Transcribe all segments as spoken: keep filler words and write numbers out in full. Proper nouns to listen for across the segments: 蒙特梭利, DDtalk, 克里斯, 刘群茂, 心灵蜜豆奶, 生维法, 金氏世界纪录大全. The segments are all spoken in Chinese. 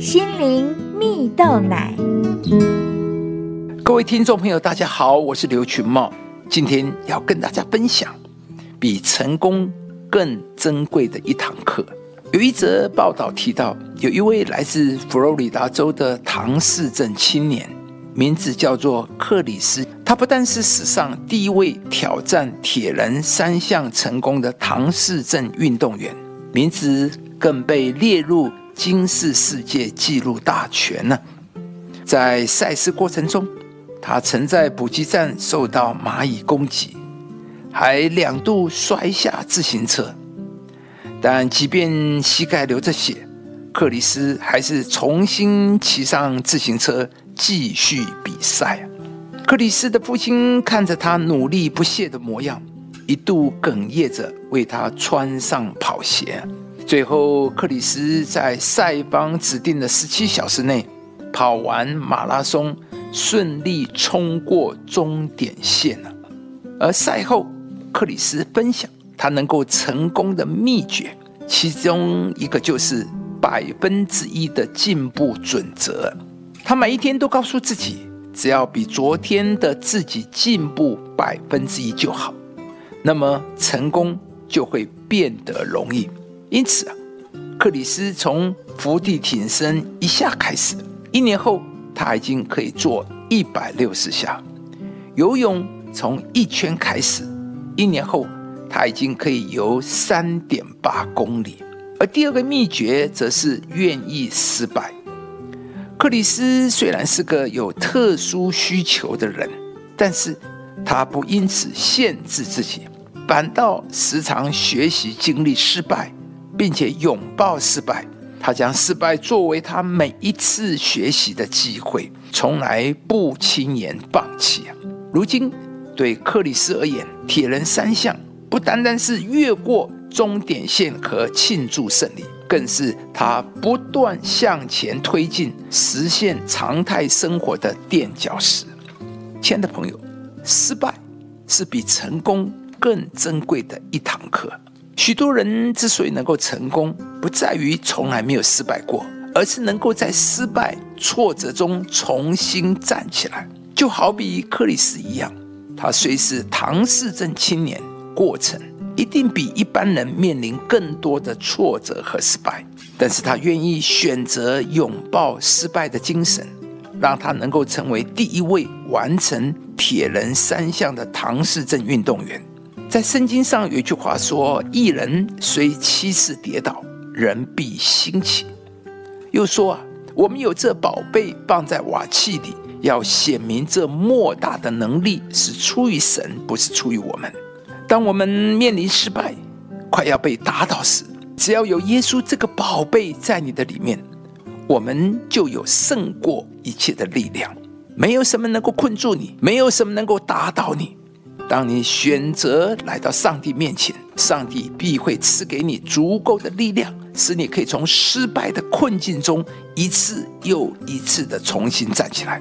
心灵蜜豆奶。各位听众朋友大家好，我是刘群茂，今天要跟大家分享比成功更珍贵的一堂课。有一则报道提到，有一位来自佛罗里达州的唐氏症青年，名字叫做克里斯。他不但是史上第一位挑战铁人三项成功的唐氏症运动员，名字更被列入金氏世界纪录大全呢。在赛事过程中，他曾在补给站受到蚂蚁攻击，还两度摔下自行车。但即便膝盖流着血，克里斯还是重新骑上自行车继续比赛。克里斯的父亲看着他努力不懈的模样，一度哽咽着为他穿上跑鞋。最后克里斯在赛方指定的十七小时内跑完马拉松，顺利冲过终点线。而赛后克里斯分享他能够成功的秘诀，其中一个就是百分之一的进步准则。他每一天都告诉自己，只要比昨天的自己进步百分之一就好，那么成功就会变得容易。因此、啊、克里斯从伏地挺身一下开始，一年后他已经可以做一百六十下。游泳从一圈开始，一年后他已经可以游 三点八公里。而第二个秘诀则是愿意失败。克里斯虽然是个有特殊需求的人，但是他不因此限制自己，反倒时常学习经历失败，并且拥抱失败。他将失败作为他每一次学习的机会，从来不轻言放弃。如今对克里斯而言，铁人三项不单单是越过终点线和庆祝胜利，更是他不断向前推进、实现常态生活的垫脚石。亲爱的朋友，失败是比成功更珍贵的一堂课。许多人之所以能够成功，不在于从来没有失败过，而是能够在失败、挫折中重新站起来。就好比克里斯一样，他虽是唐氏症青年，过程一定比一般人面临更多的挫折和失败，但是他愿意选择拥抱失败的精神，让他能够成为第一位完成铁人三项的唐氏症运动员。在圣经上有一句话说，一人虽七次跌倒，人必兴起。又说、啊、我们有这宝贝放在瓦器里，要显明这莫大的能力是出于神，不是出于我们。当我们面临失败，快要被打倒时，只要有耶稣这个宝贝在你的里面，我们就有胜过一切的力量。没有什么能够困住你，没有什么能够打倒你。当你选择来到上帝面前，上帝必会赐给你足够的力量，使你可以从失败的困境中一次又一次的重新站起来。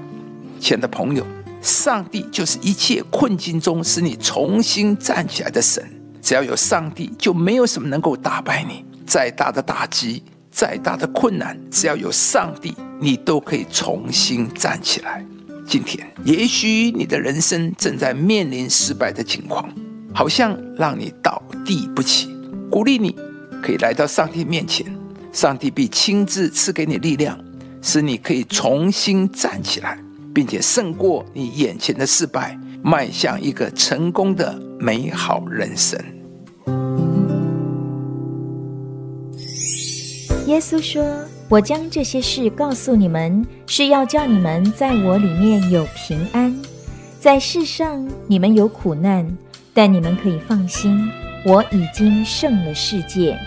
亲爱的朋友，上帝就是一切困境中使你重新站起来的神。只要有上帝，就没有什么能够打败你。再大的打击，再大的困难，只要有上帝，你都可以重新站起来。今天也许你的人生正在面临失败的情况，好像让你倒地不起，鼓励你可以来到上帝面前，上帝必亲自赐给你力量，使你可以重新站起来，并且胜过你眼前的失败，迈向一个成功的美好人生。耶稣说，我将这些事告诉你们，是要叫你们在我里面有平安。在世上你们有苦难，但你们可以放心，我已经胜了世界。